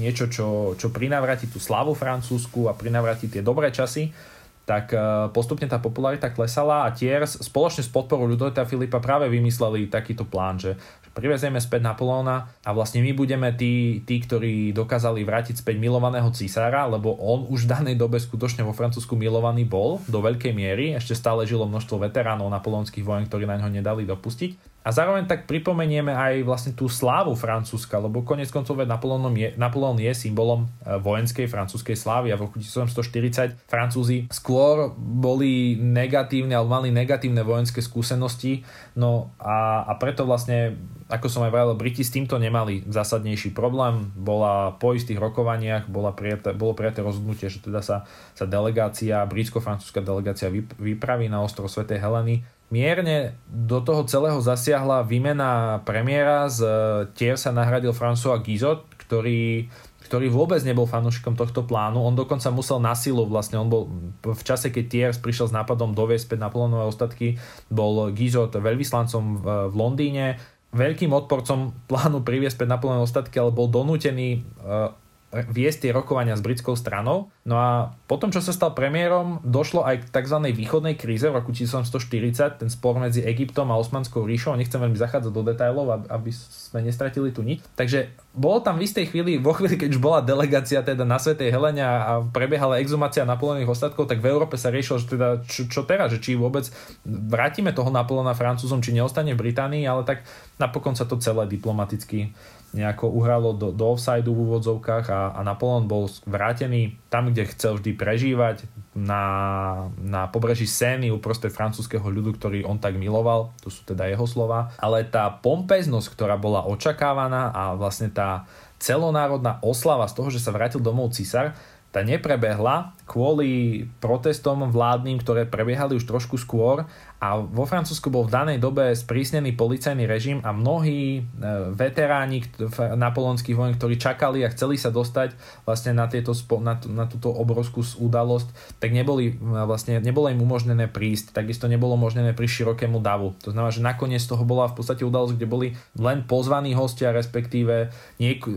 niečo, čo, čo prinavráti tú slávu Francúzsku a prinavráti tie dobré časy, tak postupne tá popularita klesala a Thiers spoločne s podporou Ľudovita Filipa práve vymysleli takýto plán, že privezieme späť Napoleóna a vlastne my budeme tí, tí, ktorí dokázali vrátiť späť milovaného císara, lebo on už v danej dobe skutočne vo Francúzsku milovaný bol do veľkej miery, ešte stále žilo množstvo veteránov napoleonských vojen, ktorí na ňo nedali dopustiť. A zároveň tak pripomenieme aj vlastne tú slávu Francúzska, lebo koniec koncov Napoleon je symbolom vojenskej francúzskej slávy a v roku tisícosemstoštyridsať Francúzi skôr boli negatívne alebo mali negatívne vojenské skúsenosti, no a, a preto vlastne, ako som aj vravel, Briti s týmto nemali zásadnejší problém. Bola po istých rokovaniach bola prijaté, bolo prijaté rozhodnutie, že teda sa, sa delegácia, britsko-francúzska delegácia vypraví na ostrov Svätej Heleny. Mierne do toho celého zasiahla výmena premiéra, z Thiersa nahradil François Guizot, ktorý, ktorý vôbec nebol fanúšikom tohto plánu. On dokonca musel na silu, vlastne on bol v čase, keď Thiers prišiel s nápadom doviesť späť Napoleónove ostatky, bol Guizot veľvyslancom v, v Londýne, veľkým odporcom plánu priviesť späť Napoleónove ostatky, ale bol donútený e, viesť tie rokovania s britskou stranou. No a potom, čo sa stal premiérom, došlo aj k tzv. Východnej kríze v roku tisícosemstoštyridsať, ten spor medzi Egyptom a Osmanskou ríšou. Nechcem veľmi zachádzať do detailov, aby sme nestratili tu nič. Takže bolo tam v istej chvíli, vo chvíli, keď už bola delegácia teda na Svätej Helene a prebiehala exhumácia Napoleónových ostatkov, tak v Európe sa riešilo, že teda čo, čo teraz, že či vôbec vrátime toho Napoleóna Francúzom, či neostane v Británii, ale tak napokon sa to celé diplomaticky nejako uhralo do, do offside-u v úvodzovkách a, a Napoleon bol vrátený tam, kde chcel vždy prežívať, na, na pobreží Seiny uprostred francúzskeho ľudu, ktorý on tak miloval, to sú teda jeho slova, ale tá pompeznosť, ktorá bola očakávaná a vlastne tá celonárodná oslava z toho, že sa vrátil domov císar, tá neprebehla kvôli protestom vládnym, ktoré prebiehali už trošku skôr a vo Francúzsku bol v danej dobe sprísnený policajný režim a mnohí veteráni napoleonských vojen, ktorí čakali a chceli sa dostať vlastne na, tieto, na, na túto obrovskú udalosť, tak neboli, vlastne, nebolo im umožnené prísť, takisto nebolo umožnené prísť širokému davu. To znamená, že nakoniec toho bola v podstate udalosť, kde boli len pozvaní hostia, respektíve niek-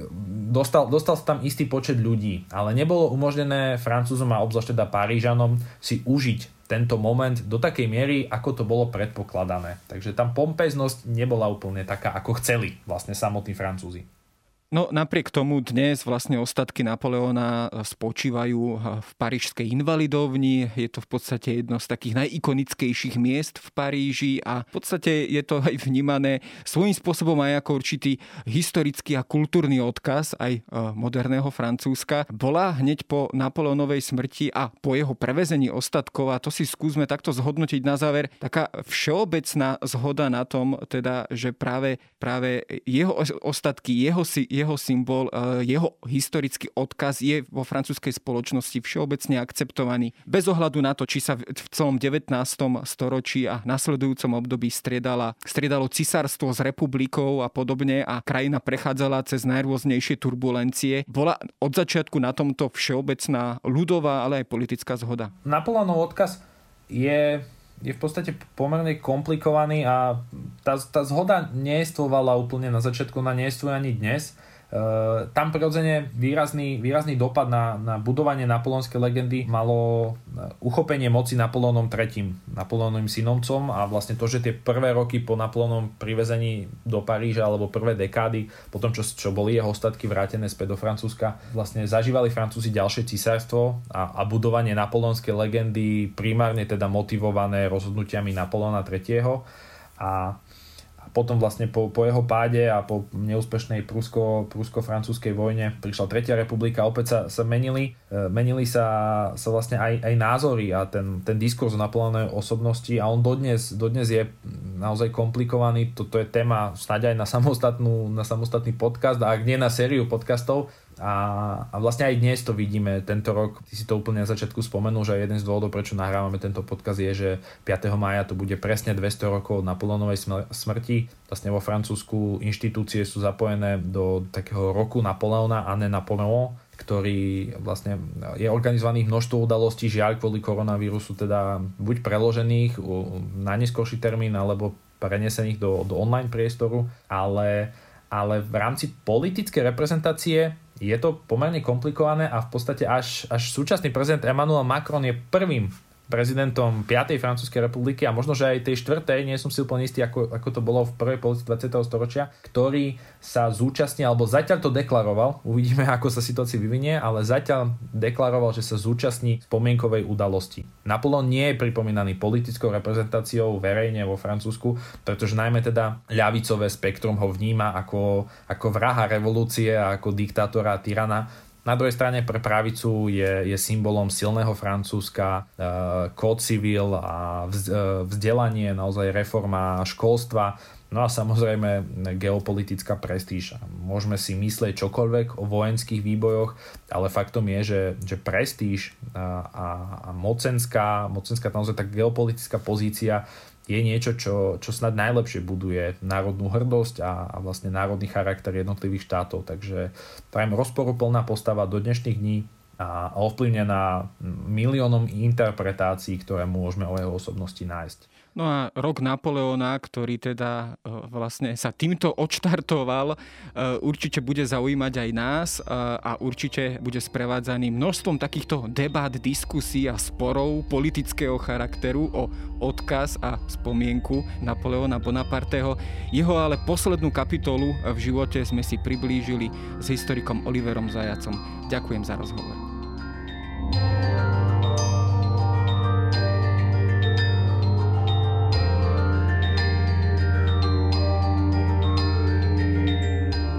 dostal, dostal sa tam istý počet ľudí, ale nebolo umožnené možnené Francúzom a obzvlášť teda Parížanom si užiť tento moment do takej miery, ako to bolo predpokladané. Takže tam pompeznosť nebola úplne taká, ako chceli vlastne samotní Francúzi. No napriek tomu dnes vlastne ostatky Napoleóna spočívajú v parížskej invalidovni. Je to v podstate jedno z takých najikonickejších miest v Paríži a v podstate je to aj vnímané svojím spôsobom aj ako určitý historický a kultúrny odkaz aj moderného Francúzska. Bola hneď po Napoleónovej smrti a po jeho prevezení ostatkov, a to si skúsme takto zhodnotiť na záver, taká všeobecná zhoda na tom, teda, že práve, práve jeho ostatky, jeho si jeho jeho symbol, jeho historický odkaz je vo francúzskej spoločnosti všeobecne akceptovaný. Bez ohľadu na to, či sa v celom devätnástom storočí a nasledujúcom období striedala, striedalo cisárstvo s republikou a podobne a krajina prechádzala cez najrôznejšie turbulencie, bola od začiatku na tomto všeobecná ľudová, ale aj politická zhoda. Napoleonov odkaz je... je v podstate pomerne komplikovaný a tá, tá zhoda neestvovala úplne na začiatku, ona neestvuje ani dnes. E, tam prirodzene výrazný, výrazný dopad na, na budovanie napoleonskej legendy malo uchopenie moci Napoleonom tretím, Napoleonovým synovcom, a vlastne to, že tie prvé roky po Napoleonovom privezení do Paríža alebo prvé dekády, potom čo, čo boli jeho ostatky vrátené späť do Francúzska, vlastne zažívali Francúzi ďalšie cisárstvo a, a budovanie napoleonskej legendy primárne teda motivované rozhodnutiami Napoleona tretieho a potom vlastne po, po jeho páde a po neúspešnej prusko, prusko-francúzskej vojne prišla Tretia republika, opäť sa, sa menili. E, menili sa, sa vlastne aj, aj názory a ten, ten diskurs o Napoleonovej osobnosti a on dodnes, dodnes je naozaj komplikovaný. Toto je téma snáď aj na, samostatnú, na samostatný podcast a ak nie na sériu podcastov. A, a vlastne aj dnes to vidíme tento rok, ty si to úplne na začiatku spomenul, že jeden z dôvodov, prečo nahrávame tento podcast, je, že piateho mája to bude presne dvesto rokov od Napoleonovej smr- smrti. Vlastne vo Francúzsku inštitúcie sú zapojené do takého roku Napoleona a ne Napoleon, ktorý vlastne je organizovaný množstvo udalostí, žiaľ kvôli koronavírusu teda buď preložených na neskorší termín alebo prenesených do, do online priestoru, ale, ale v rámci politickej reprezentácie je to pomerne komplikované a v podstate až, až súčasný prezident Emmanuel Macron je prvým prezidentom piatej francúzskej republiky a možno, že aj tej štvrtej, nie som si úplne istý, ako, ako to bolo v prvej polovici dvadsiateho storočia, ktorý sa zúčastnil, alebo zatiaľ to deklaroval, uvidíme, ako sa situácia vyvinie, ale zatiaľ deklaroval, že sa zúčastní spomienkovej udalosti. Napoleon nie je pripomínaný politickou reprezentáciou verejne vo Francúzsku, pretože najmä teda ľavicové spektrum ho vníma ako, ako vraha revolúcie a ako diktátora a tyrana. Na druhej strane pre pravicu je, je symbolom silného Francúzska, e, Code Civil a vz, e, vzdelanie, naozaj reforma školstva, no a samozrejme geopolitická prestíž. Môžeme si myslieť čokoľvek o vojenských výbojoch, ale faktom je, že, že prestíž a, a, a mocenská, mocenská naozaj tak geopolitická pozícia je niečo, čo, čo snad najlepšie buduje národnú hrdosť a, a vlastne národný charakter jednotlivých štátov. Takže práve rozporuplná postava do dnešných dní a, a ovplyvnená miliónom interpretácií, ktoré môžeme o jeho osobnosti nájsť. No a rok Napoleona, ktorý teda vlastne sa týmto odštartoval, určite bude zaujímať aj nás a určite bude sprevádzaný množstvom takýchto debát, diskusí a sporov politického charakteru o odkaz a spomienku Napoleona Bonapartého. Jeho ale poslednú kapitolu v živote sme si priblížili s historikom Oliverom Zajacom. Ďakujem za rozhovor.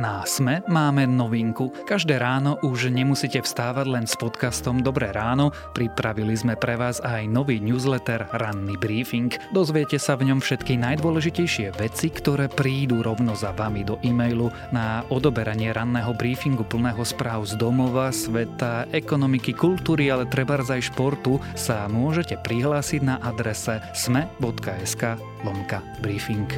Na SME máme novinku. Každé ráno už nemusíte vstávať len s podcastom Dobré ráno. Pripravili sme pre vás aj nový newsletter Ranný briefing. Dozviete sa v ňom všetky najdôležitejšie veci, ktoré prídu rovno za vami do e-mailu. Na odoberanie ranného briefingu plného správ z domova, sveta, ekonomiky, kultúry, ale trebárs aj športu sa môžete prihlásiť na adrese sme.sk lomka briefing.